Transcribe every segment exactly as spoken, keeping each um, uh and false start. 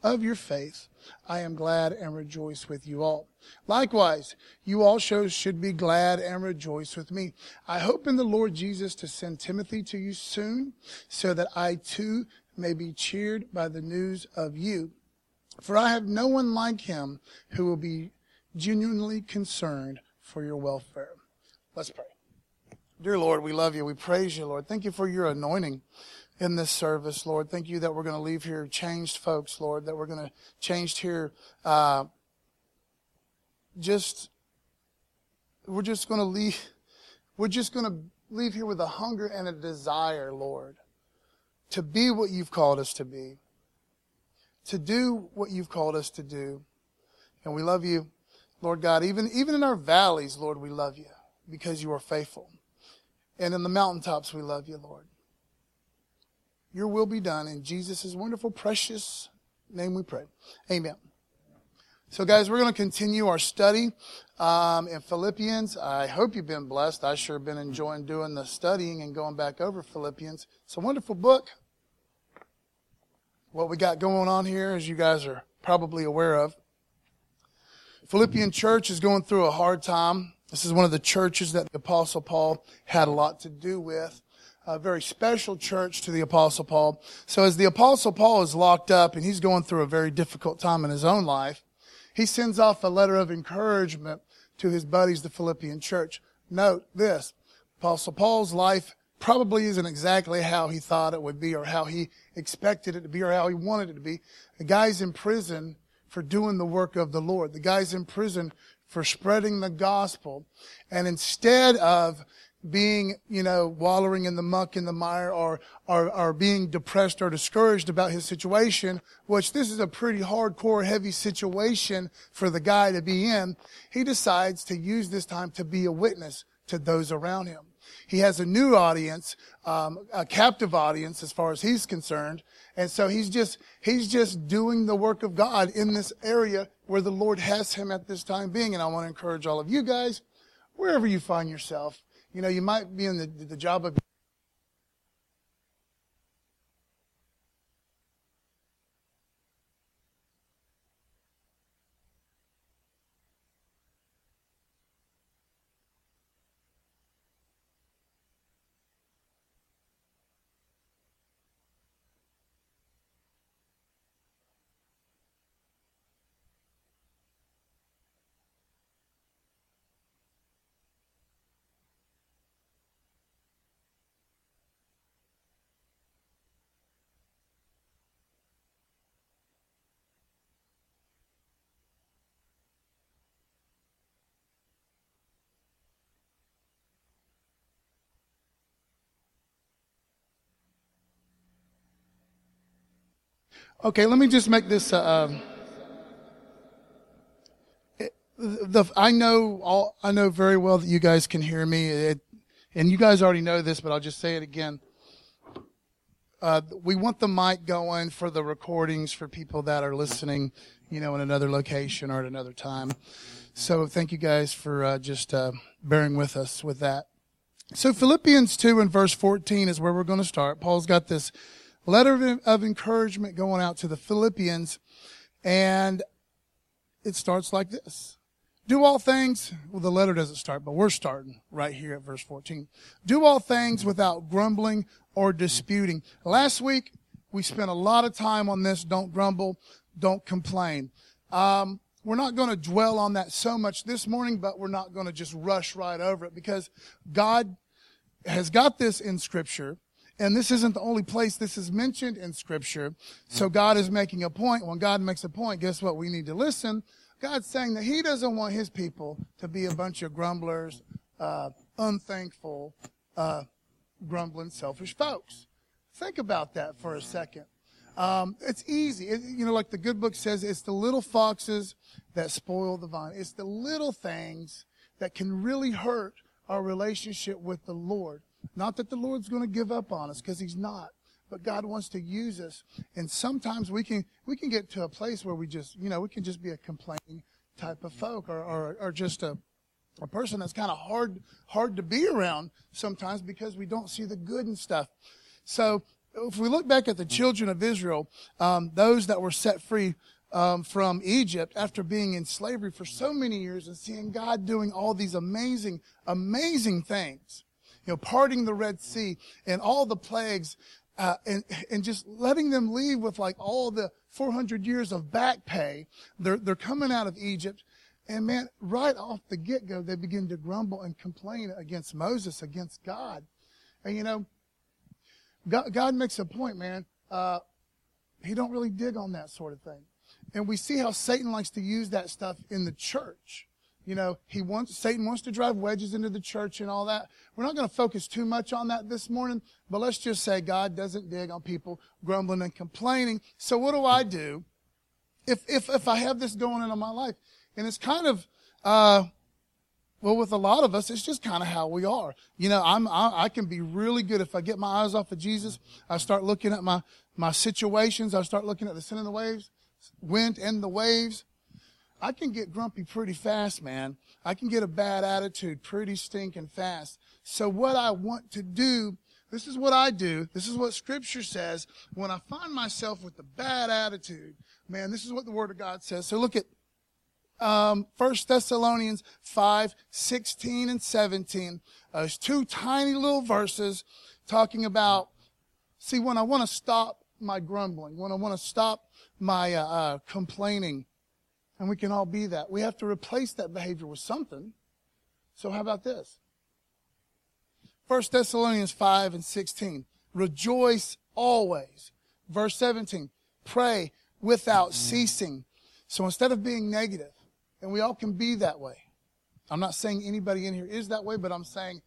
of your faith. I am glad and rejoice with you all. Likewise, you also should be glad and rejoice with me. I hope in the Lord Jesus to send Timothy to you soon, so that I too may be cheered by the news of you. For I have no one like him who will be genuinely concerned for your welfare. Let's pray. Dear Lord, we love you. We praise you, Lord. Thank you for your anointing in this service, Lord. Thank you that we're going to leave here changed folks, Lord, that we're going to changed here. Uh, just, we're just going to leave, we're just going to leave here with a hunger and a desire, Lord, to be what you've called us to be, to do what you've called us to do. And we love you, Lord God. Even, even in our valleys, Lord, we love you because you are faithful. And in the mountaintops, we love you, Lord. Your will be done in Jesus' wonderful, precious name we pray. Amen. So, guys, we're going to continue our study um, in Philippians. I hope you've been blessed. I sure have been enjoying doing the studying and going back over Philippians. It's a wonderful book. What we got going on here, as you guys are probably aware of, Philippian church is going through a hard time. This is one of the churches that the Apostle Paul had a lot to do with. A very special church to the Apostle Paul. So as the Apostle Paul is locked up and he's going through a very difficult time in his own life, he sends off a letter of encouragement to his buddies, the Philippian church. Note this, Apostle Paul's life probably isn't exactly how he thought it would be or how he expected it to be or how he wanted it to be. The guy's in prison for doing the work of the Lord. The guy's in prison for spreading the gospel. And instead of being, you know, wallowing in the muck and the mire or, or, or being depressed or discouraged about his situation, which this is a pretty hardcore, heavy situation for the guy to be in, he decides to use this time to be a witness to those around him. He has a new audience, um, a captive audience as far as he's concerned. And so he's just, he's just doing the work of God in this area where the Lord has him at this time being. And I want to encourage all of you guys, wherever you find yourself, you know, you might be in the, the job of Okay, let me just make this. Uh, it, the, I know all. I know very well that you guys can hear me, it, and you guys already know this, but I'll just say it again. Uh, we want the mic going for the recordings for people that are listening, you know, in another location or at another time. So thank you guys for uh, just uh, bearing with us with that. So Philippians two and verse fourteen is where we're going to start. Paul's got this letter of encouragement going out to the Philippians, and it starts like this. Do all things, well, the letter doesn't start, but we're starting right here at verse fourteen. Do all things without grumbling or disputing. Last week, we spent a lot of time on this, don't grumble, don't complain. Um, we're not going to dwell on that so much this morning, but we're not going to just rush right over it because God has got this in Scripture. And this isn't the only place this is mentioned in Scripture. So God is making a point. When God makes a point, guess what? We need to listen. God's saying that he doesn't want his people to be a bunch of grumblers, uh, unthankful, uh, grumbling, selfish folks. Think about that for a second. Um, it's easy. It, you know, like the good book says, it's the little foxes that spoil the vine. It's the little things that can really hurt our relationship with the Lord. Not that the Lord's going to give up on us, because he's not. But God wants to use us. And sometimes we can we can get to a place where we just, you know, we can just be a complaining type of folk, or or, or just a, a person that's kind of hard hard to be around sometimes, because we don't see the good and stuff. So if we look back at the children of Israel, um, those that were set free um, from Egypt after being in slavery for so many years and seeing God doing all these amazing, amazing things, you know, parting the Red Sea and all the plagues, uh, and and just letting them leave with like all the four hundred years of back pay. They're they're coming out of Egypt, and man, right off the get-go, they begin to grumble and complain against Moses, against God, and you know. God, God makes a point, man. Uh, he don't really dig on that sort of thing. And we see how Satan likes to use that stuff in the church. You know, he wants, Satan wants to drive wedges into the church and all that. We're not going to focus too much on that this morning, but let's just say God doesn't dig on people grumbling and complaining. So what do I do if, if, if I have this going on in my life? And it's kind of, uh, Well, with a lot of us, it's just kind of how we are. You know, I'm, I, I can be really good if I get my eyes off of Jesus. I start looking at my, my situations. I start looking at the sin and the waves, wind and the waves. I can get grumpy pretty fast, man. I can get a bad attitude pretty stinking fast. So what I want to do, this is what I do. This is what Scripture says. When I find myself with a bad attitude, man, this is what the Word of God says. So look at Um, First Thessalonians five, sixteen and seventeen. Uh, those two tiny little verses talking about, see, when I want to stop my grumbling, when I want to stop my uh, uh, complaining, and we can all be that, we have to replace that behavior with something. So how about this? First Thessalonians five and sixteen. Rejoice always. Verse seventeen. Pray without ceasing. So instead of being negative, and we all can be that way. I'm not saying anybody in here is that way, but I'm saying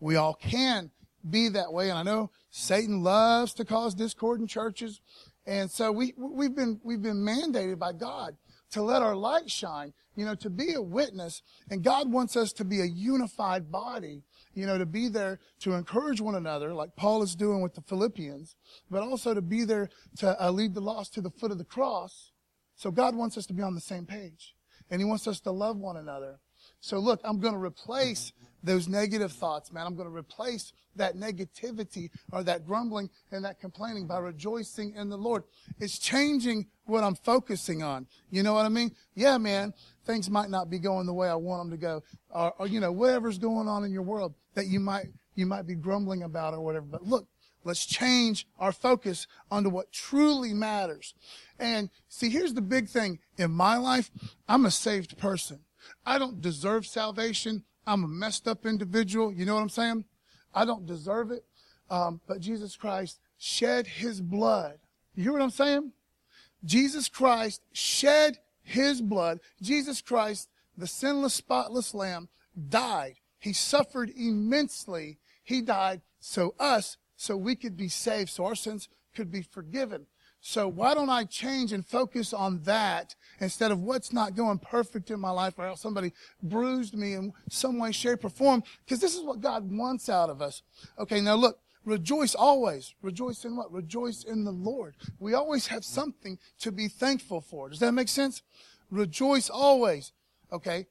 we all can be that way. And I know Satan loves to cause discord in churches. And so we, we've been, we've been mandated by God to let our light shine, you know, to be a witness. And God wants us to be a unified body, you know, to be there to encourage one another, like Paul is doing with the Philippians, but also to be there to uh, lead the lost to the foot of the cross. So God wants us to be on the same page. And he wants us to love one another. So look, I'm going to replace those negative thoughts, man. I'm going to replace that negativity or that grumbling and that complaining by rejoicing in the Lord. It's changing what I'm focusing on. You know what I mean? Yeah, man, things might not be going the way I want them to go. Or, or you know, whatever's going on in your world that you might, you might be grumbling about or whatever. But look, let's change our focus onto what truly matters. And see, here's the big thing in my life. I'm a saved person. I don't deserve salvation. I'm a messed up individual. You know what I'm saying? I don't deserve it. Um, but Jesus Christ shed his blood. You hear what I'm saying? Jesus Christ shed his blood. Jesus Christ, the sinless, spotless Lamb, died. He suffered immensely. He died so us So we could be saved, so our sins could be forgiven. So why don't I change and focus on that instead of what's not going perfect in my life or how somebody bruised me in some way, shape, or form? Because this is what God wants out of us. Okay, now look, rejoice always. Rejoice in what? Rejoice in the Lord. We always have something to be thankful for. Does that make sense? Rejoice always. Okay,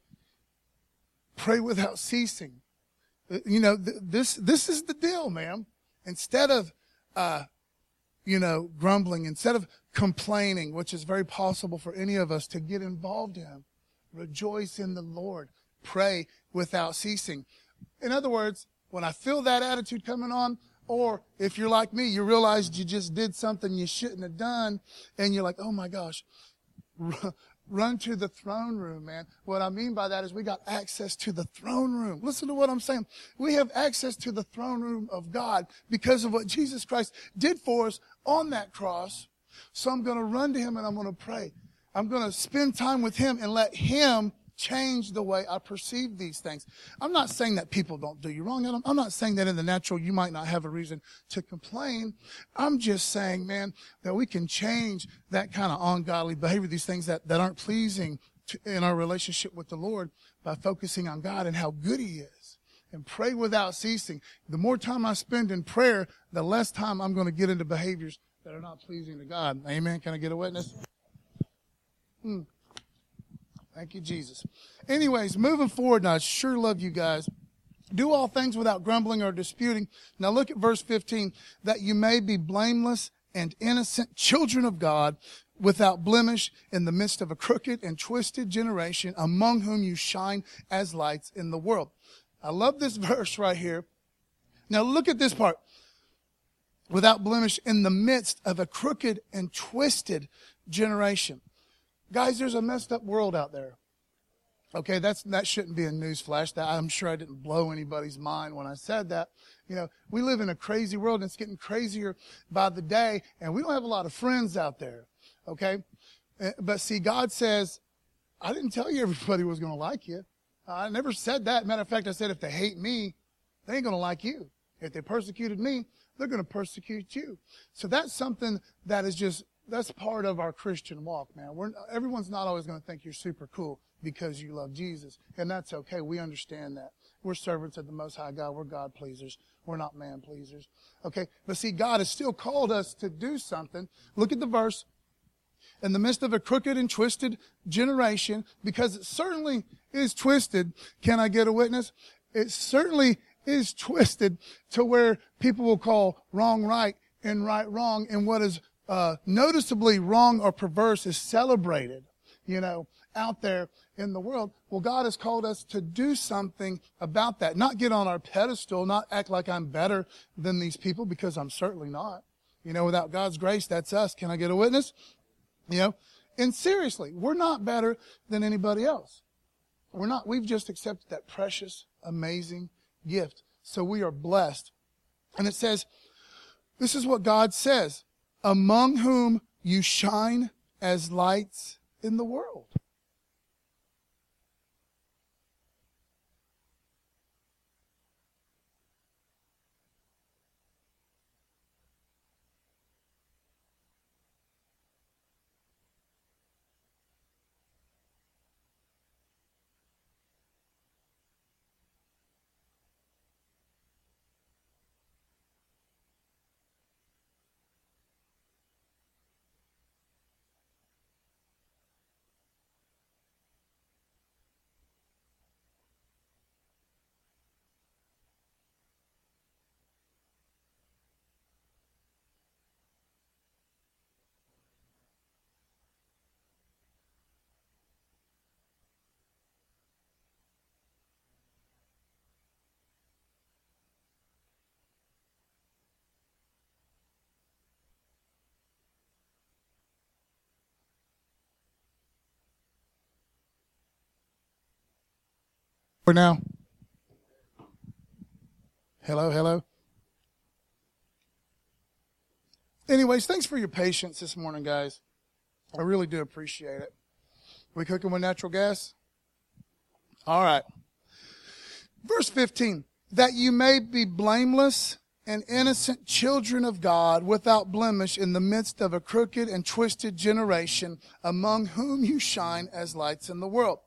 pray without ceasing. You know, th- this this is the deal, man. Instead of, uh, you know, grumbling, instead of complaining, which is very possible for any of us to get involved in, rejoice in the Lord. Pray without ceasing. In other words, when I feel that attitude coming on, or if you're like me, you realize you just did something you shouldn't have done, and you're like, oh my gosh, run to the throne room, man. What I mean by that is we got access to the throne room. Listen to what I'm saying. We have access to the throne room of God because of what Jesus Christ did for us on that cross. So I'm going to run to him and I'm going to pray. I'm going to spend time with him and let him change the way I perceive these things. I'm not saying that people don't do you wrong. I don't, I'm not saying that in the natural you might not have a reason to complain. I'm just saying, man, that we can change that kind of ungodly behavior, these things that, that aren't pleasing to, in our relationship with the Lord, by focusing on God and how good he is. And pray without ceasing. The more time I spend in prayer, the less time I'm going to get into behaviors that are not pleasing to God. Amen. Can I get a witness? Hmm. Thank you, Jesus. Anyways, moving forward, and I sure love you guys. Do all things without grumbling or disputing. Now look at verse fifteen, that you may be blameless and innocent children of God, without blemish, in the midst of a crooked and twisted generation, among whom you shine as lights in the world. I love this verse right here. Now look at this part. Without blemish, in the midst of a crooked and twisted generation. Guys, there's a messed up world out there. Okay, that's that shouldn't be a news flash. That I'm sure I didn't blow anybody's mind when I said that. You know, we live in a crazy world, and it's getting crazier by the day, and we don't have a lot of friends out there. Okay? But see, God says, I didn't tell you everybody was going to like you. I never said that. Matter of fact, I said if they hate me, they ain't going to like you. If they persecuted me, they're going to persecute you. So that's something that is just, that's part of our Christian walk, man. We're, everyone's not always going to think you're super cool because you love Jesus. And that's okay. We understand that. We're servants of the Most High God. We're God pleasers. We're not man pleasers. Okay, but see, God has still called us to do something. Look at the verse. In the midst of a crooked and twisted generation, because it certainly is twisted. Can I get a witness? It certainly is twisted to where people will call wrong right and right wrong, and what is uh, noticeably wrong or perverse is celebrated, you know, out there in the world. Well, God has called us to do something about that, not get on our pedestal, not act like I'm better than these people, because I'm certainly not. You know, without God's grace, that's us. Can I get a witness? You know, and seriously, we're not better than anybody else. We're not. We've just accepted that precious, amazing gift. So we are blessed. And it says, this is what God says, among whom you shine as lights in the world. Now, hello, hello. Anyways, thanks for your patience this morning, guys. I really do appreciate it. We cooking with natural gas? All right. Verse fifteen, that you may be blameless and innocent children of God, without blemish, in the midst of a crooked and twisted generation, among whom you shine as lights in the world.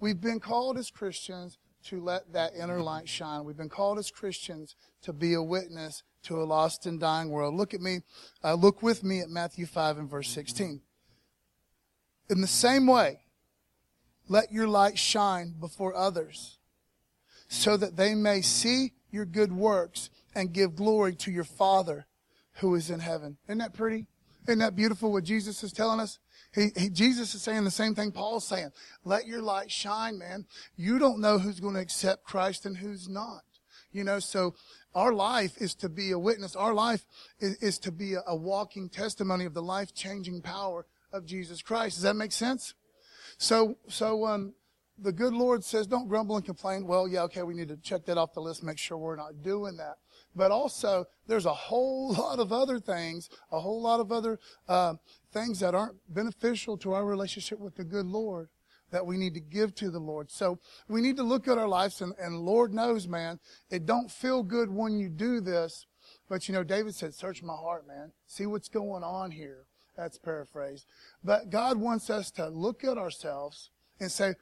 We've been called as Christians to let that inner light shine. We've been called as Christians to be a witness to a lost and dying world. Look at me, uh, look with me at Matthew five and verse sixteen. In the same way, let your light shine before others, so that they may see your good works and give glory to your Father who is in heaven. Isn't that pretty? Isn't that beautiful what Jesus is telling us? He, he, Jesus is saying the same thing Paul's saying. Let your light shine, man. You don't know who's going to accept Christ and who's not. You know, so our life is to be a witness. Our life is, is to be a, a walking testimony of the life-changing power of Jesus Christ. Does that make sense? So, so um, the good Lord says, don't grumble and complain. Well, yeah, okay, we need to check that off the list, make sure we're not doing that. But also, there's a whole lot of other things, a whole lot of other uh, things that aren't beneficial to our relationship with the good Lord that we need to give to the Lord. So we need to look at our lives, and, and Lord knows, man, it don't feel good when you do this. But, you know, David said, search my heart, man. See what's going on here. That's paraphrased. But God wants us to look at ourselves and say,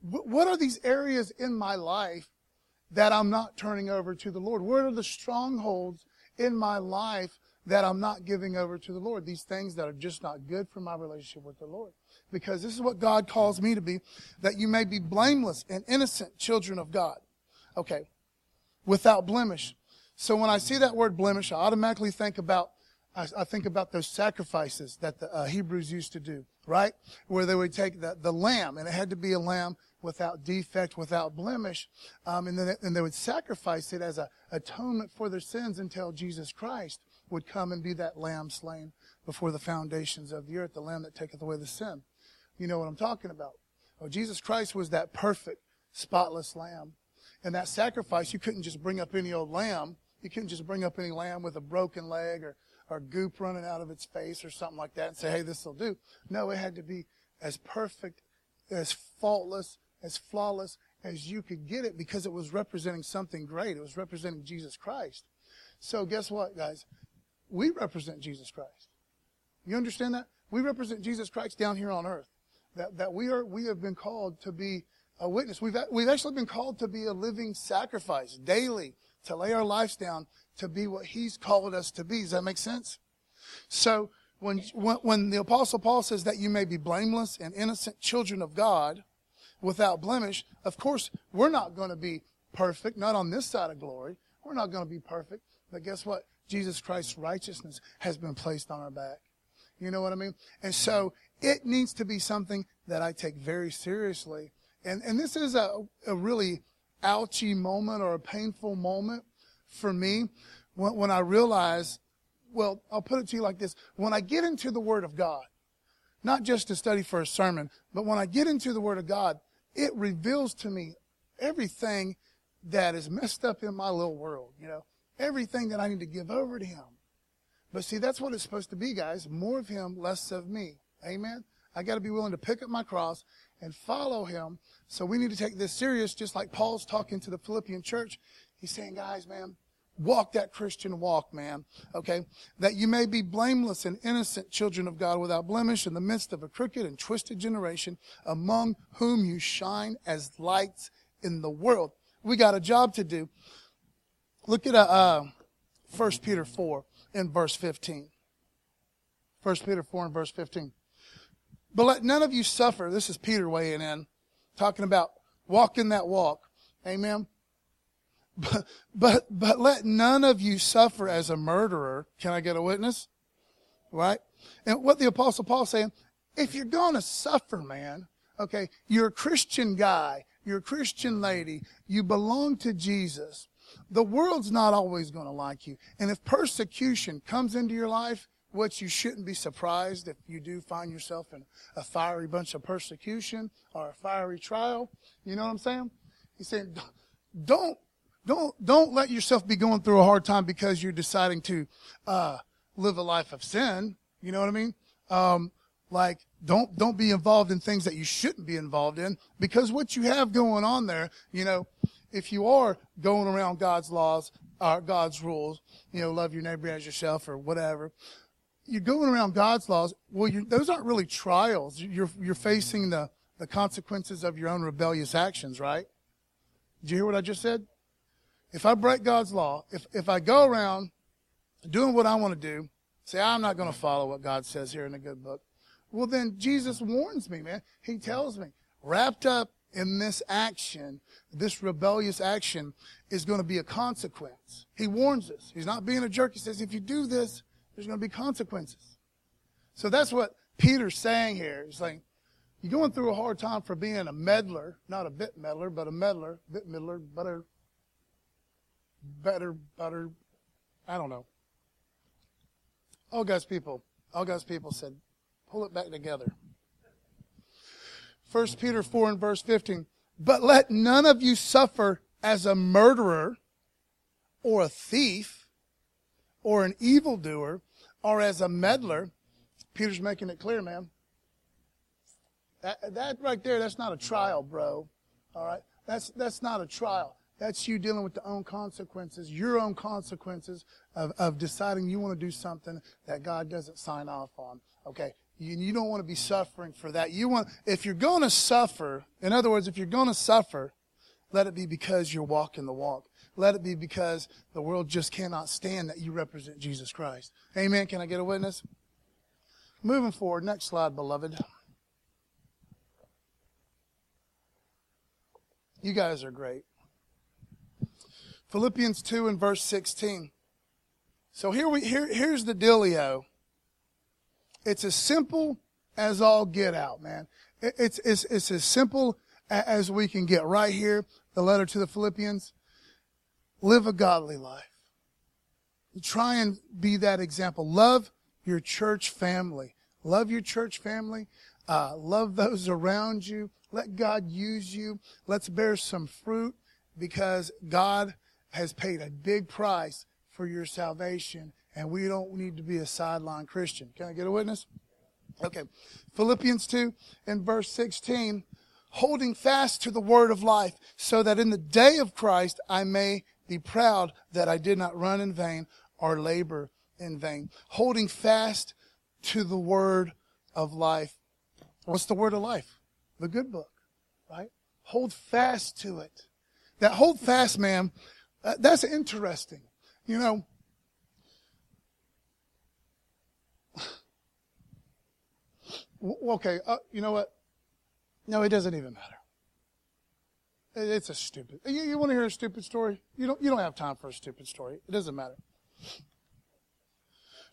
what are these areas in my life that I'm not turning over to the Lord? What are the strongholds in my life that I'm not giving over to the Lord? These things that are just not good for my relationship with the Lord. Because this is what God calls me to be, that you may be blameless and innocent children of God. Okay, without blemish. So when I see that word blemish, I automatically think about, I, I think about those sacrifices that the uh, Hebrews used to do, right? Where they would take the, the lamb, and it had to be a lamb without defect, without blemish, um, and then and they would sacrifice it as an atonement for their sins until Jesus Christ would come and be that lamb slain before the foundations of the earth, the lamb that taketh away the sin. You know what I'm talking about. Oh, Jesus Christ was that perfect, spotless lamb. And that sacrifice, you couldn't just bring up any old lamb. You couldn't just bring up any lamb with a broken leg or, or goop running out of its face or something like that and say, hey, this will do. No, it had to be as perfect, as faultless, as flawless as you could get it, because it was representing something great. It was representing Jesus Christ. So guess what, guys? We represent Jesus Christ. You understand that? We represent Jesus Christ down here on earth. That that we are we have been called to be a witness. We've we've actually been called to be a living sacrifice daily, to lay our lives down, to be what He's called us to be. Does that make sense? So when when, when the Apostle Paul says that you may be blameless and innocent children of God, without blemish, of course we're not going to be perfect. Not on this side of glory. We're not going to be perfect. But guess what? Jesus Christ's righteousness has been placed on our back. You know what I mean? And so it needs to be something that I take very seriously. And and this is a, a really ouchy moment or a painful moment for me when, when I realize, well, I'll put it to you like this. When I get into the Word of God, not just to study for a sermon, but when I get into the Word of God, it reveals to me everything that is messed up in my little world, you know, everything that I need to give over to Him. But see, that's what it's supposed to be, guys. More of Him, less of me. Amen? I got to be willing to pick up my cross and follow Him. So we need to take this serious, just like Paul's talking to the Philippian church. He's saying, guys, man, walk that Christian walk, man. Okay? That you may be blameless and innocent children of God without blemish in the midst of a crooked and twisted generation, among whom you shine as lights in the world. We got a job to do. Look at uh, First Peter four in verse fifteen. First Peter four in verse fifteen. But let none of you suffer. This is Peter weighing in, talking about walking that walk. Amen. But, but, but let none of you suffer as a murderer. Can I get a witness? Right? And what the Apostle Paul's saying, if you're going to suffer, man, okay, you're a Christian guy, you're a Christian lady, you belong to Jesus. The world's not always going to like you. And if persecution comes into your life, which you shouldn't be surprised if you do find yourself in a fiery bunch of persecution or a fiery trial. You know what I'm saying? He's saying, don't, don't, don't let yourself be going through a hard time because you're deciding to uh, live a life of sin. You know what I mean? Um, like, don't, don't be involved in things that you shouldn't be involved in, because what you have going on there, you know, if you are going around God's laws or God's rules, you know, love your neighbor as yourself or whatever. You're going around God's laws. Well, you're, those aren't really trials. You're you're facing the, the consequences of your own rebellious actions, right? Did you hear what I just said? If I break God's law, if if I go around doing what I want to do, say I'm not going to follow what God says here in the good book, well, then Jesus warns me, man. He tells me, wrapped up in this action, this rebellious action is going to be a consequence. He warns us. He's not being a jerk. He says, if you do this, there's going to be consequences. So that's what Peter's saying here. He's saying, you're going through a hard time for being a meddler, not a bit meddler, but a meddler, bit meddler, butter, better, butter, I don't know. All God's people, all God's people said, pull it back together. First Peter four and verse fifteen, but let none of you suffer as a murderer or a thief, or an evildoer, or as a meddler. Peter's making it clear, man. That, that right there, that's not a trial, bro. All right? That's that's not a trial. That's you dealing with the own consequences, your own consequences of, of deciding you want to do something that God doesn't sign off on. Okay? You, you don't want to be suffering for that. You want, if you're going to suffer, in other words, if you're going to suffer, let it be because you're walking the walk. Let it be because the world just cannot stand that you represent Jesus Christ. Amen. Can I get a witness? Moving forward. Next slide, beloved. You guys are great. Philippians two and verse sixteen. So here we here here's the dealio. It's as simple as all get out, man. It, it's it's it's as simple as we can get. Right here, the letter to the Philippians. Live a godly life. Try and be that example. Love your church family. Love your church family. Uh, love those around you. Let God use you. Let's bear some fruit because God has paid a big price for your salvation, and we don't need to be a sideline Christian. Can I get a witness? Okay. Philippians two and verse sixteen, holding fast to the word of life so that in the day of Christ I may be proud that I did not run in vain or labor in vain. Holding fast to the word of life. What's the word of life? The good book, right? Hold fast to it. That hold fast, man, uh, that's interesting. You know, okay, uh, you know what? No, it doesn't even matter. It's a stupid. You, you want to hear a stupid story? You don't. You don't have time for a stupid story. It doesn't matter.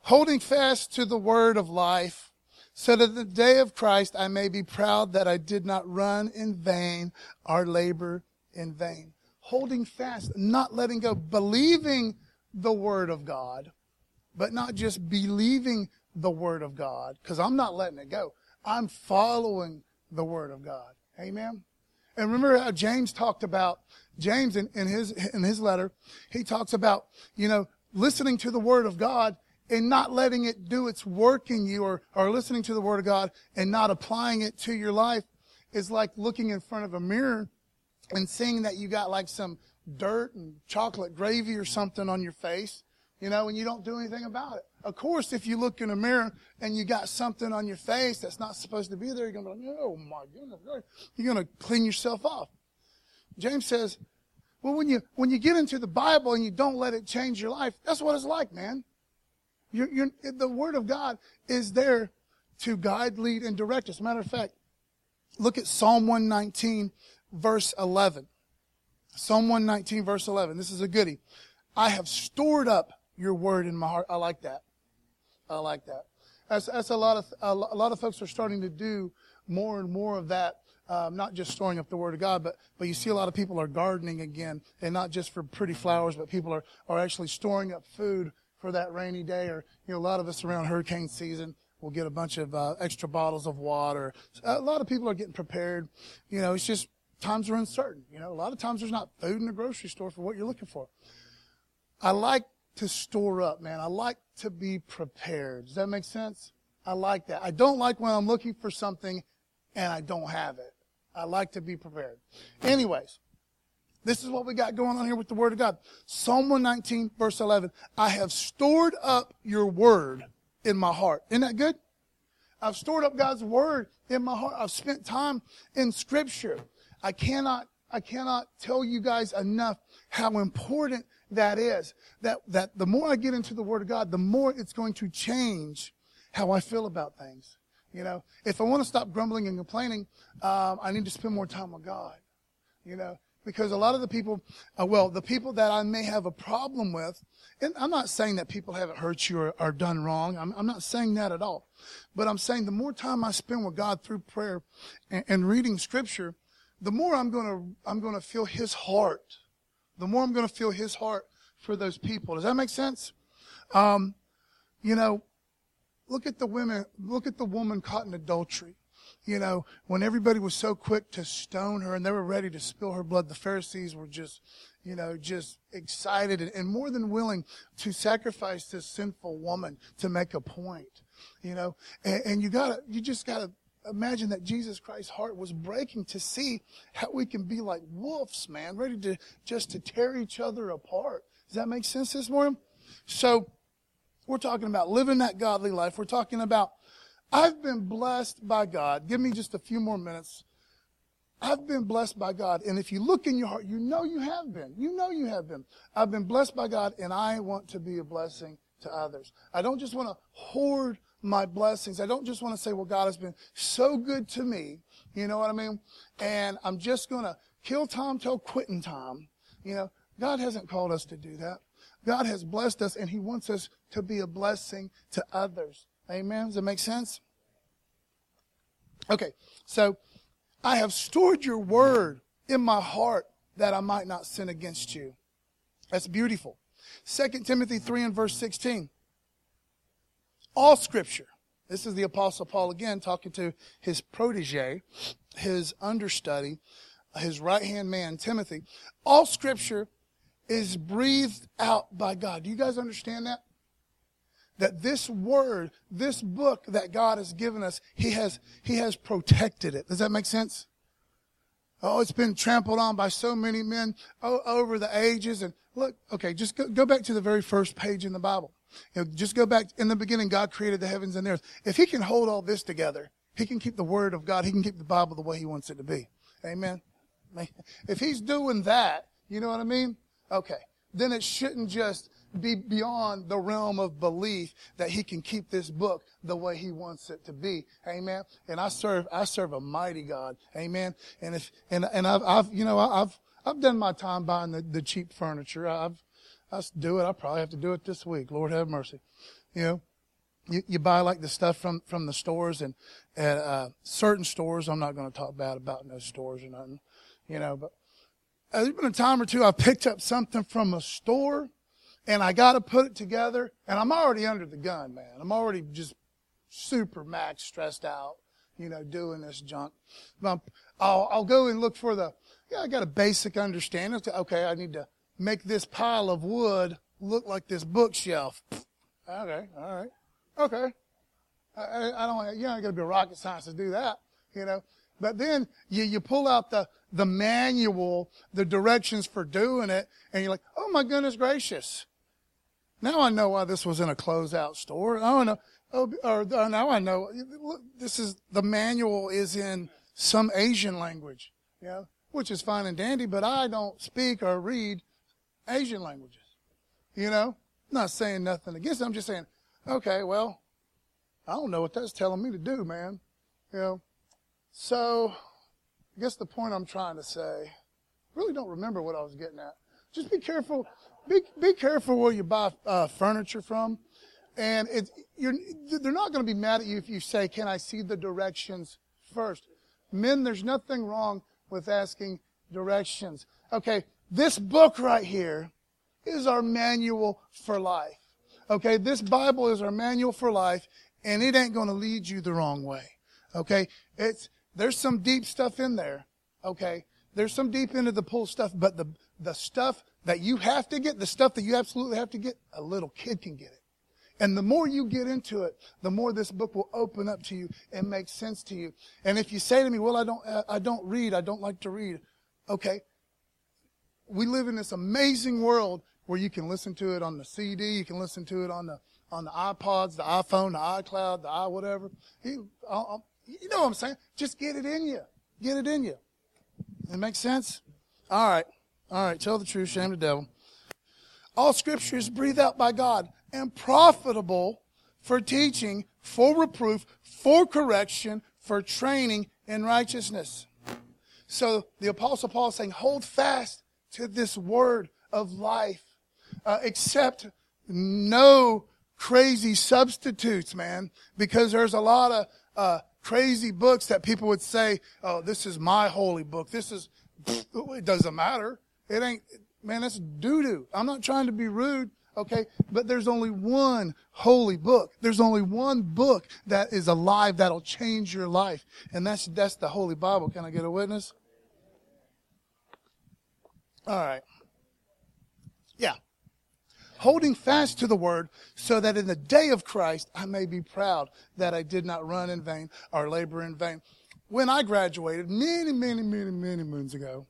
Holding fast to the word of life, so that the day of Christ I may be proud that I did not run in vain or labor in vain. Holding fast, not letting go, believing the word of God, but not just believing the word of God, because I'm not letting it go. I'm following the word of God. Amen? And remember how James talked about, James in, in his in his letter, he talks about, you know, listening to the word of God and not letting it do its work in you, or, or listening to the word of God and not applying it to your life is like looking in front of a mirror and seeing that you got like some dirt and chocolate gravy or something on your face, you know, and you don't do anything about it. Of course, if you look in a mirror and you got something on your face that's not supposed to be there, you're going to be like, oh my goodness, you're going to clean yourself off. James says, well, when you, when you get into the Bible and you don't let it change your life, that's what it's like, man. You're, you're, the Word of God is there to guide, lead, and direct us. Matter of fact, look at Psalm one nineteen, verse eleven. Psalm one nineteen, verse eleven. This is a goodie. I have stored up your Word in my heart. I like that. I like that. That's, that's a lot of a lot of folks are starting to do more and more of that. Um, not just storing up the Word of God, but but you see a lot of people are gardening again, and not just for pretty flowers, but people are are actually storing up food for that rainy day, or you know, a lot of us around hurricane season will get a bunch of uh, extra bottles of water. A lot of people are getting prepared. You know, it's just times are uncertain. You know, a lot of times there's not food in the grocery store for what you're looking for. I like to store up, man. I like to be prepared. Does that make sense? I like that. I don't like when I'm looking for something and I don't have it. I like to be prepared. Anyways. This is what we got going on here with the Word of God. Psalm one nineteen, verse eleven. I have stored up your Word in my heart. Isn't that good? I've stored up God's Word in my heart. I've spent time in Scripture. I cannot, I cannot tell you guys enough how important that is. That, that the more I get into the Word of God, the more it's going to change how I feel about things. You know, if I want to stop grumbling and complaining, um, I need to spend more time with God. You know, because a lot of the people, uh, well, the people that I may have a problem with, and I'm not saying that people haven't hurt you or, or done wrong. I'm, I'm not saying that at all. But I'm saying the more time I spend with God through prayer and, and reading Scripture, the more I'm going to I'm going to feel His heart. The more I'm going to feel His heart for those people. Does that make sense? Um, you know, look at the women. Look at the woman caught in adultery. You know, when everybody was so quick to stone her and they were ready to spill her blood, the Pharisees were just, you know, just excited and more than willing to sacrifice this sinful woman to make a point, you know. And, and you gotta, you just gotta imagine that Jesus Christ's heart was breaking to see how we can be like wolves, man, ready to just to tear each other apart. Does that make sense this morning? So we're talking about living that godly life. We're talking about, I've been blessed by God. Give me just a few more minutes. I've been blessed by God. And if you look in your heart, you know you have been. You know you have been. I've been blessed by God, and I want to be a blessing to others. I don't just want to hoard my blessings. I don't just want to say, well, God has been so good to me. You know what I mean? And I'm just going to kill time till quitting time. You know, God hasn't called us to do that. God has blessed us, and he wants us to be a blessing to others. Amen? Does that make sense? Okay, so I have stored your word in my heart that I might not sin against you. That's beautiful. Second Timothy three and verse sixteen. All scripture. This is the Apostle Paul again talking to his protege, his understudy, his right-hand man, Timothy. All scripture is breathed out by God. Do you guys understand that? That this word, this book that God has given us, he has he has protected it. Does that make sense? Oh, it's been trampled on by so many men oh, over the ages. And look, okay, just go, go back to the very first page in the Bible. You know, just go back. In the beginning, God created the heavens and the earth. If he can hold all this together, he can keep the word of God. He can keep the Bible the way he wants it to be. Amen? If he's doing that, you know what I mean? Okay, then it shouldn't just be beyond the realm of belief that he can keep this book the way he wants it to be. Amen. And I serve, I serve a mighty God. Amen. And if, and, and I've, I've, you know, I've, I've done my time buying the, the cheap furniture. I've, I do it. I probably have to do it this week. Lord have mercy. You know, you, you buy like the stuff from, from the stores and, and, uh, certain stores. I'm not going to talk bad about no stores or nothing, you know, but uh, there's been a time or two I picked up something from a store. And I got to put it together, and I'm already under the gun, man. I'm already just super max stressed out, you know, doing this junk. I'll, I'll go and look for the, yeah, I got a basic understanding. Okay, I need to make this pile of wood look like this bookshelf. Okay, all right, okay. I, I don't, you know, I got to be a rocket science to do that, you know. But then you, you pull out the, the manual, the directions for doing it, and you're like, oh, my goodness gracious. Now I know why this was in a closeout store. Oh no! Oh, or, or now I know. Look, this is the manual is in some Asian language, you know, which is fine and dandy. But I don't speak or read Asian languages. You know, I'm not saying nothing against it. I'm just saying, okay, well, I don't know what that's telling me to do, man. You know, so I guess the point I'm trying to say, really don't remember what I was getting at. Just be careful. Be be careful where you buy uh, furniture from, and it, you're, they're not going to be mad at you if you say, "Can I see the directions first?" Men, there's nothing wrong with asking directions. Okay, this book right here is our manual for life. Okay, this Bible is our manual for life, and it ain't going to lead you the wrong way. Okay, it's there's some deep stuff in there. Okay, there's some deep into the pool stuff, but the the stuff that you have to get, the stuff that you absolutely have to get, a little kid can get it. And the more you get into it, the more this book will open up to you and make sense to you. And if you say to me, well, I don't, I don't read, I don't like to read. Okay. We live in this amazing world where you can listen to it on the C D, you can listen to it on the, on the iPods, the iPhone, the iCloud, the i whatever. You, I'll, you know what I'm saying? Just get it in you. Get it in you. It makes sense? All right. All right, tell the truth, shame the devil. All scripture is breathed out by God and profitable for teaching, for reproof, for correction, for training in righteousness. So the Apostle Paul is saying, hold fast to this word of life. Uh, accept no crazy substitutes, man, because there's a lot of uh, crazy books that people would say, oh, this is my holy book. This is, it doesn't matter. It ain't, man, that's doo-doo. I'm not trying to be rude, okay? But there's only one holy book. There's only one book that is alive that'll change your life. And that's that's the Holy Bible. Can I get a witness? All right. Yeah. holding fast to the word, so that in the day of Christ I may be proud that I did not run in vain or labor in vain. When I graduated many, many, many, many moons ago,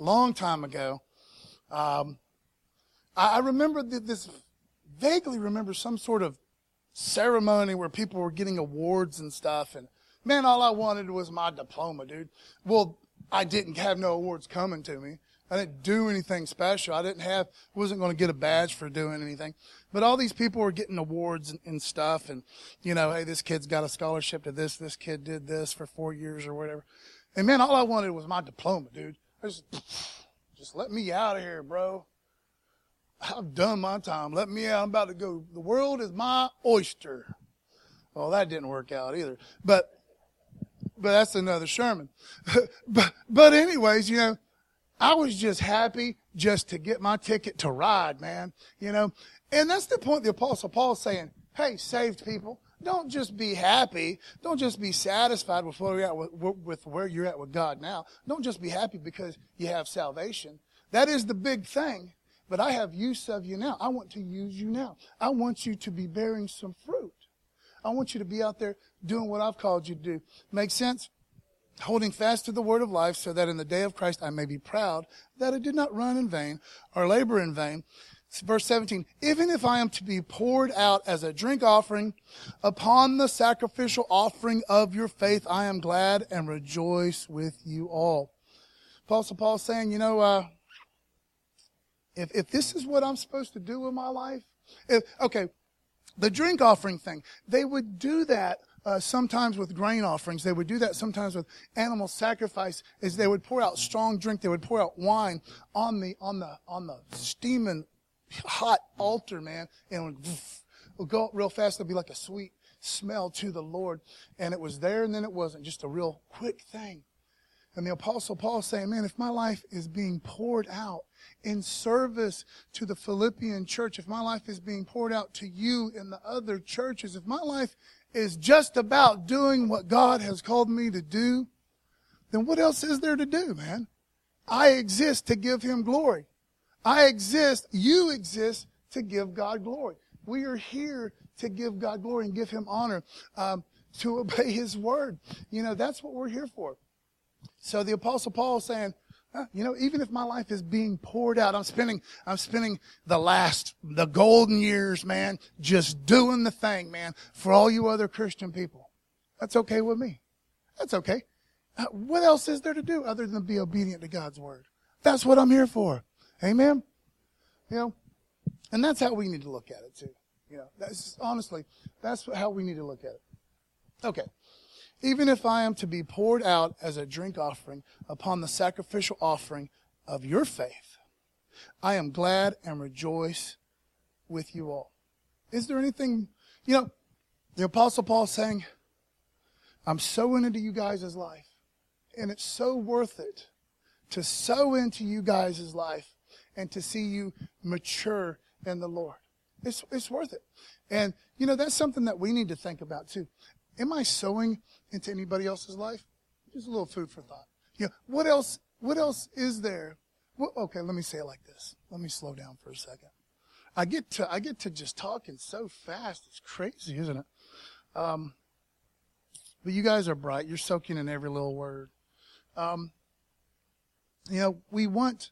long time ago, um, I, I remember th- this, vaguely remember some sort of ceremony where people were getting awards and stuff, and man, all I wanted was my diploma, dude. Well, I didn't have no awards coming to me. I didn't do anything special. I didn't have, wasn't going to get a badge for doing anything. But all these people were getting awards and, and stuff. And, you know, hey, this kid's got a scholarship to this. This kid did this for four years or whatever. And, man, all I wanted was my diploma, dude. I just, just let me out of here, bro. I've done my time. Let me out. I'm about to go. The world is my oyster. Well, that didn't work out either. But, but that's another sermon. but, but anyways, you know, I was just happy just to get my ticket to ride, man, you know. And that's the point the Apostle Paul's saying, hey, saved people, don't just be happy. Don't just be satisfied with where you're at with, with where you're at with God now. Don't just be happy because you have salvation. That is the big thing. But I have use of you now. I want to use you now. I want you to be bearing some fruit. I want you to be out there doing what I've called you to do. Make sense? Holding fast to the word of life, so that in the day of Christ I may be proud that I did not run in vain or labor in vain. Verse seventeen, even if I am to be poured out as a drink offering upon the sacrificial offering of your faith, I am glad and rejoice with you all. Apostle Paul saying, you know, uh, if, if this is what I'm supposed to do with my life, if, okay, the drink offering thing, they would do that. Uh, sometimes with grain offerings. They would do that sometimes with animal sacrifice, is they would pour out strong drink. They would pour out wine on the, on the, on the steaming hot altar, man. And it would, it would go up real fast. It'd be like a sweet smell to the Lord. And it was there and then it wasn't, just a real quick thing. And the Apostle Paul saying, man, if my life is being poured out in service to the Philippian church, if my life is being poured out to you and the other churches, if my life is just about doing what God has called me to do, then what else is there to do, man? I exist to give him glory. I exist, you exist to give God glory. We are here to give God glory and give him honor, um, to obey his word. You know, that's what we're here for. So the Apostle Paul is saying, you know, even if my life is being poured out, I'm spending, I'm spending the last, the golden years, man, just doing the thing, man, for all you other Christian people. That's okay with me. That's okay. What else is there to do other than be obedient to God's word? That's what I'm here for. Amen. You know, and that's how we need to look at it too. You know, that's honestly, that's how we need to look at it. Okay. Even if I am to be poured out as a drink offering upon the sacrificial offering of your faith, I am glad and rejoice with you all. Is there anything, you know, the Apostle Paul saying, I'm so into you guys' life, and it's so worth it to sow into you guys' life and to see you mature in the Lord. It's, it's worth it. And, you know, that's something that we need to think about too. Am I sowing into anybody else's life? Just a little food for thought. You know, what else, what else is there? Well, okay, let me say it like this. Let me slow down for a second. I get to, I get to just talking so fast. It's crazy, isn't it? Um, but you guys are bright. You're soaking in every little word. Um, you know, we want,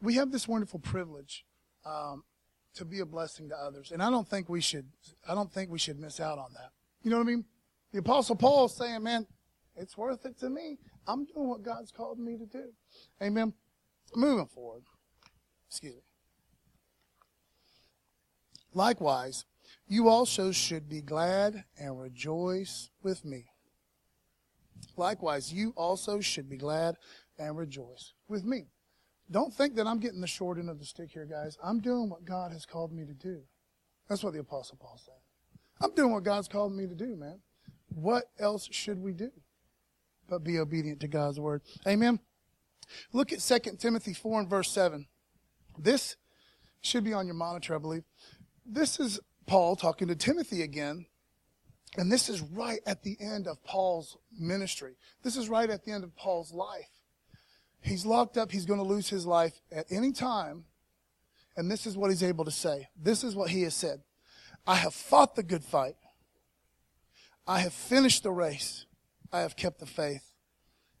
we have this wonderful privilege, um, to be a blessing to others. And I don't think we should, I don't think we should miss out on that. You know what I mean? The Apostle Paul is saying, man, it's worth it to me. I'm doing what God's called me to do. Amen. Moving forward. Excuse me. Likewise, you also should be glad and rejoice with me. Likewise, you also should be glad and rejoice with me. Don't think that I'm getting the short end of the stick here, guys. I'm doing what God has called me to do. That's what the Apostle Paul said. I'm doing what God's called me to do, man. What else should we do but be obedient to God's word? Amen. Look at Second Timothy four and verse seven. This should be on your monitor, I believe. This is Paul talking to Timothy again. And this is right at the end of Paul's ministry. This is right at the end of Paul's life. He's locked up. He's going to lose his life at any time. And this is what he's able to say. This is what he has said. I have fought the good fight. I have finished the race. I have kept the faith.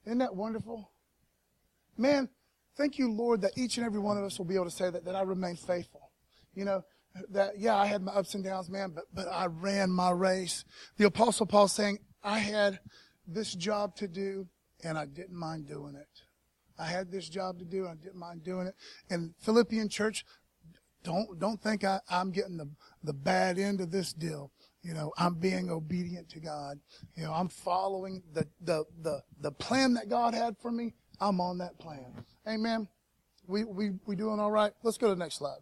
Isn't that wonderful? Man, thank you, Lord, that each and every one of us will be able to say that, that I remain faithful. You know, that, yeah, I had my ups and downs, man, but, but I ran my race. The Apostle Paul saying, I had this job to do, and I didn't mind doing it. I had this job to do, and I didn't mind doing it. And Philippian church, don't don't think I, I'm getting the, the bad end of this deal. You know, I'm being obedient to God. You know, I'm following the the the, the plan that God had for me. I'm on that plan. Amen. We, we, we doing all right? Let's go to the next slide.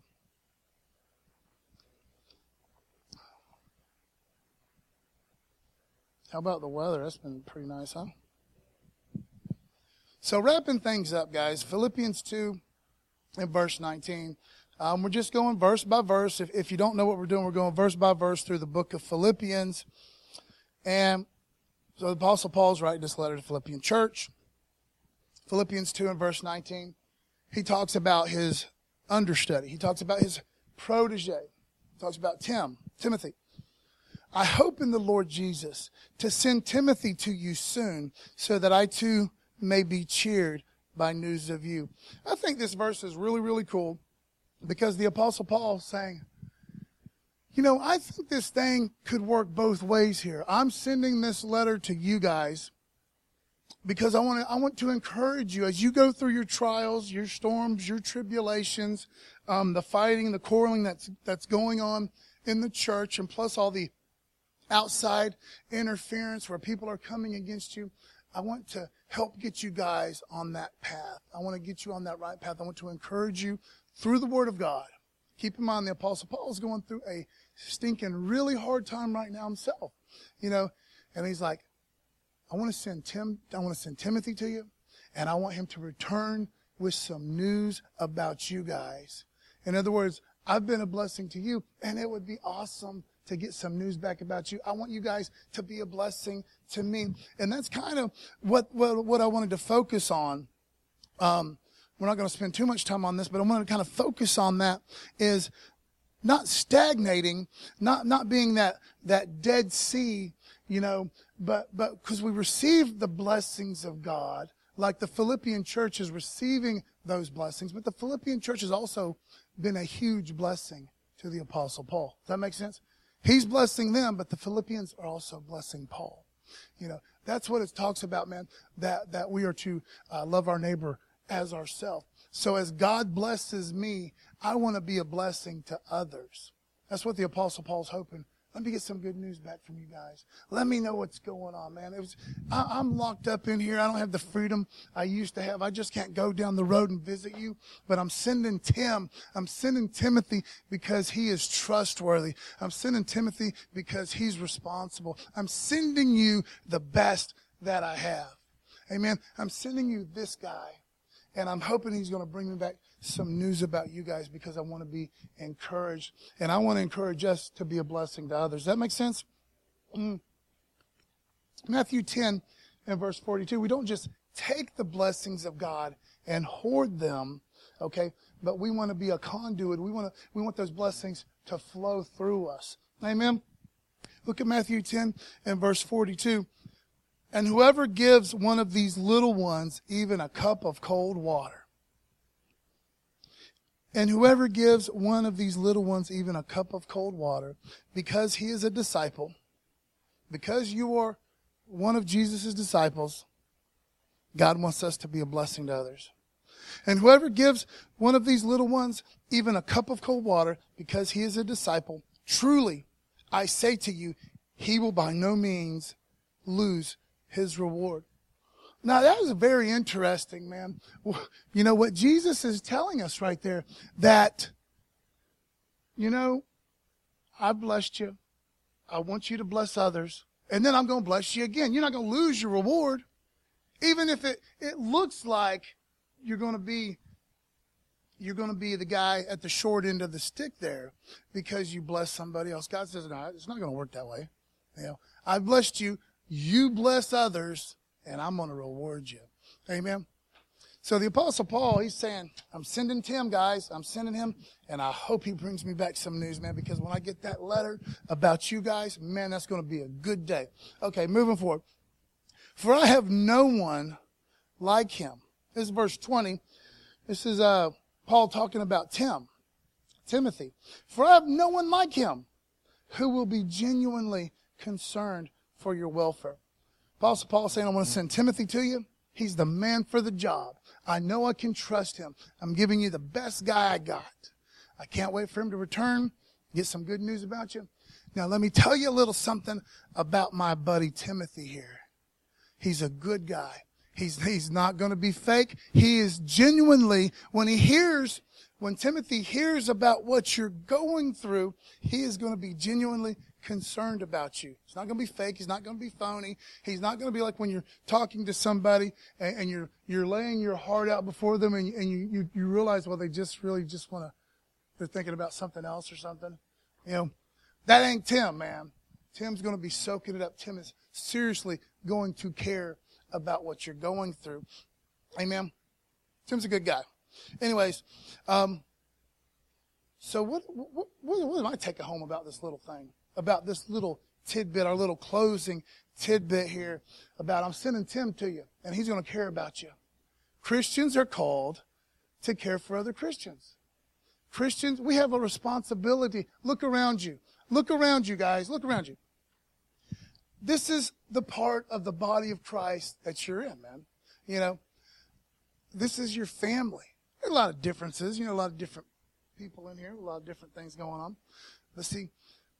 How about the weather? That's been pretty nice, huh? So wrapping things up, guys, Philippians two and verse nineteen. Um, we're just going verse by verse. If, if you don't know what we're doing, we're going verse by verse through the book of Philippians. And so the Apostle Paul's writing this letter to the Philippian church. Philippians two and verse nineteen. He talks about his understudy. He talks about his protege. He talks about Tim, Timothy. I hope in the Lord Jesus to send Timothy to you soon so that I too may be cheered by news of you. I think this verse is really, really cool because the Apostle Paul is saying, you know, I think this thing could work both ways here. I'm sending this letter to you guys because I want to, I want to encourage you as you go through your trials, your storms, your tribulations, um, the fighting, the quarreling that's, that's going on in the church, and plus all the outside interference where people are coming against you. I want to help get you guys on that path. I want to get you on that right path. I want to encourage you through the Word of God. Keep in mind, the Apostle Paul is going through a stinking really hard time right now himself, you know, and he's like, I want to send Tim, I want to send Timothy to you, and I want him to return with some news about you guys. In other words, I've been a blessing to you, and it would be awesome to get some news back about you. I want you guys to be a blessing to me. And that's kind of what what, what I wanted to focus on. Um, we're not going to spend too much time on this, but I want to kind of focus on that is not stagnating, not not being that that Dead Sea, you know, but but because we receive the blessings of God, like the Philippian church is receiving those blessings, but the Philippian church has also been a huge blessing to the Apostle Paul. Does that make sense? He's blessing them, but the Philippians are also blessing Paul. You know, that's what it talks about, man, that, that we are to uh, love our neighbor as ourselves. So as God blesses me, I want to be a blessing to others. That's what the Apostle Paul's hoping. Let me get some good news back from you guys. Let me know what's going on, man. It was, I, I'm locked up in here. I don't have the freedom I used to have. I just can't go down the road and visit you. But I'm sending Tim. I'm sending Timothy because he is trustworthy. I'm sending Timothy because he's responsible. I'm sending you the best that I have. Amen. I'm sending you this guy. And I'm hoping he's going to bring me back some news about you guys because I want to be encouraged. And I want to encourage us to be a blessing to others. Does that make sense? Mm. Matthew ten and verse forty-two. We don't just take the blessings of God and hoard them, okay? But we want to be a conduit. We want to, we want those blessings to flow through us. Amen? Look at Matthew ten and verse forty-two. And whoever gives one of these little ones even a cup of cold water. And whoever gives one of these little ones even a cup of cold water, because he is a disciple, because you are one of Jesus' disciples, God wants us to be a blessing to others. And whoever gives one of these little ones even a cup of cold water, because he is a disciple, truly, I say to you, he will by no means lose his reward. Now that was very interesting, man. You know what Jesus is telling us right there, that, you know, I blessed you. I want you to bless others. And then I'm going to bless you again. You're not going to lose your reward. Even if it, it looks like you're going to be, you're going to be the guy at the short end of the stick there because you bless somebody else. God says, no, it's not going to work that way. You know, I blessed you. You bless others, and I'm going to reward you. Amen. So the Apostle Paul, he's saying, I'm sending Tim, guys. I'm sending him, and I hope he brings me back some news, man, because when I get that letter about you guys, man, that's going to be a good day. Okay, moving forward. For I have no one like him. This is verse twenty. This is uh, Paul talking about Tim, Timothy. For I have no one like him who will be genuinely concerned for your welfare. Apostle Paul saying, I want to send Timothy to you. He's the man for the job. I know I can trust him. I'm giving you the best guy I got. I can't wait for him to return, get some good news about you. Now, let me tell you a little something about my buddy Timothy here. He's a good guy. He's, he's not going to be fake. He is genuinely, when he hears, when Timothy hears about what you're going through, he is going to be genuinely concerned about you. It's not going to be fake. He's not going to be phony. He's not going to be like when you're talking to somebody and, and you're you're laying your heart out before them and, and you, you, you realize, well, they just really just want to, they're thinking about something else or something. You know, that ain't Tim, man. Tim's going to be soaking it up. Tim is seriously going to care about what you're going through. Amen. Tim's a good guy. Anyways, um, so what, what, what, what am I taking home about this little thing? About this little tidbit, our little closing tidbit here about I'm sending Tim to you, and he's going to care about you. Christians are called to care for other Christians. Christians, we have a responsibility. Look around you. Look around you, guys. Look around you. This is the part of the body of Christ that you're in, man. You know, this is your family. There are a lot of differences. You know, a lot of different people in here, a lot of different things going on. But see,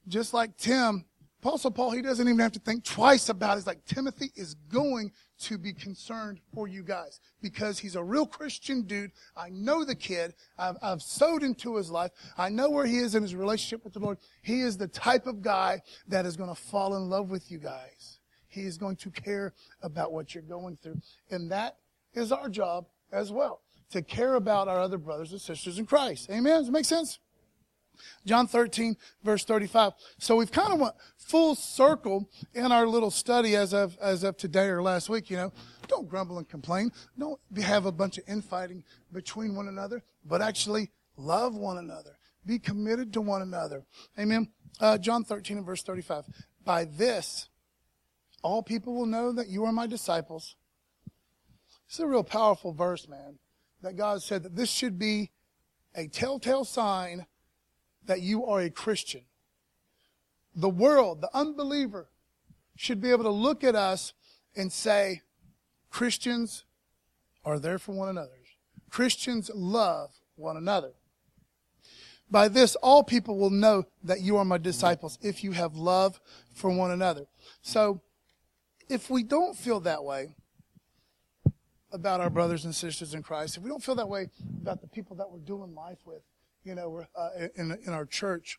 just like Tim, Apostle Paul, he doesn't even have to think twice about it. It's like Timothy is going to be concerned for you guys because he's a real Christian dude. I know the kid. I've, I've sowed into his life. I know where he is in his relationship with the Lord. He is the type of guy that is going to fall in love with you guys. He is going to care about what you're going through. And that is our job as well, to care about our other brothers and sisters in Christ. Amen? Does that make sense? John thirteen, verse thirty-five. So we've kind of went full circle in our little study as of as of today or last week, you know. Don't grumble and complain. Don't have a bunch of infighting between one another, but actually love one another. Be committed to one another. Amen. Uh, John thirteen and verse thirty-five. By this, all people will know that you are my disciples. This is a real powerful verse, man, that God said that this should be a telltale sign that you are a Christian. The world, the unbeliever, should be able to look at us and say, Christians are there for one another. Christians love one another. By this, all people will know that you are my disciples if you have love for one another. So, if we don't feel that way about our brothers and sisters in Christ, if we don't feel that way about the people that we're doing life with, you know, uh, in in our church.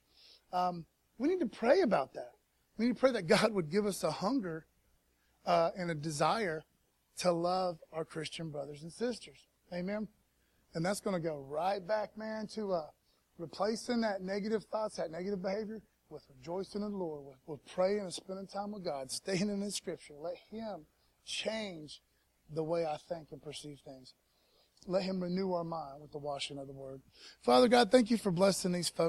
Um, we need to pray about that. We need to pray that God would give us a hunger uh, and a desire to love our Christian brothers and sisters. Amen? And that's going to go right back, man, to uh, replacing that negative thoughts, that negative behavior, with rejoicing in the Lord, with, with praying and spending time with God, staying in His Scripture. Let Him change the way I think and perceive things. Let Him renew our mind with the washing of the Word. Father God, thank you for blessing these folks.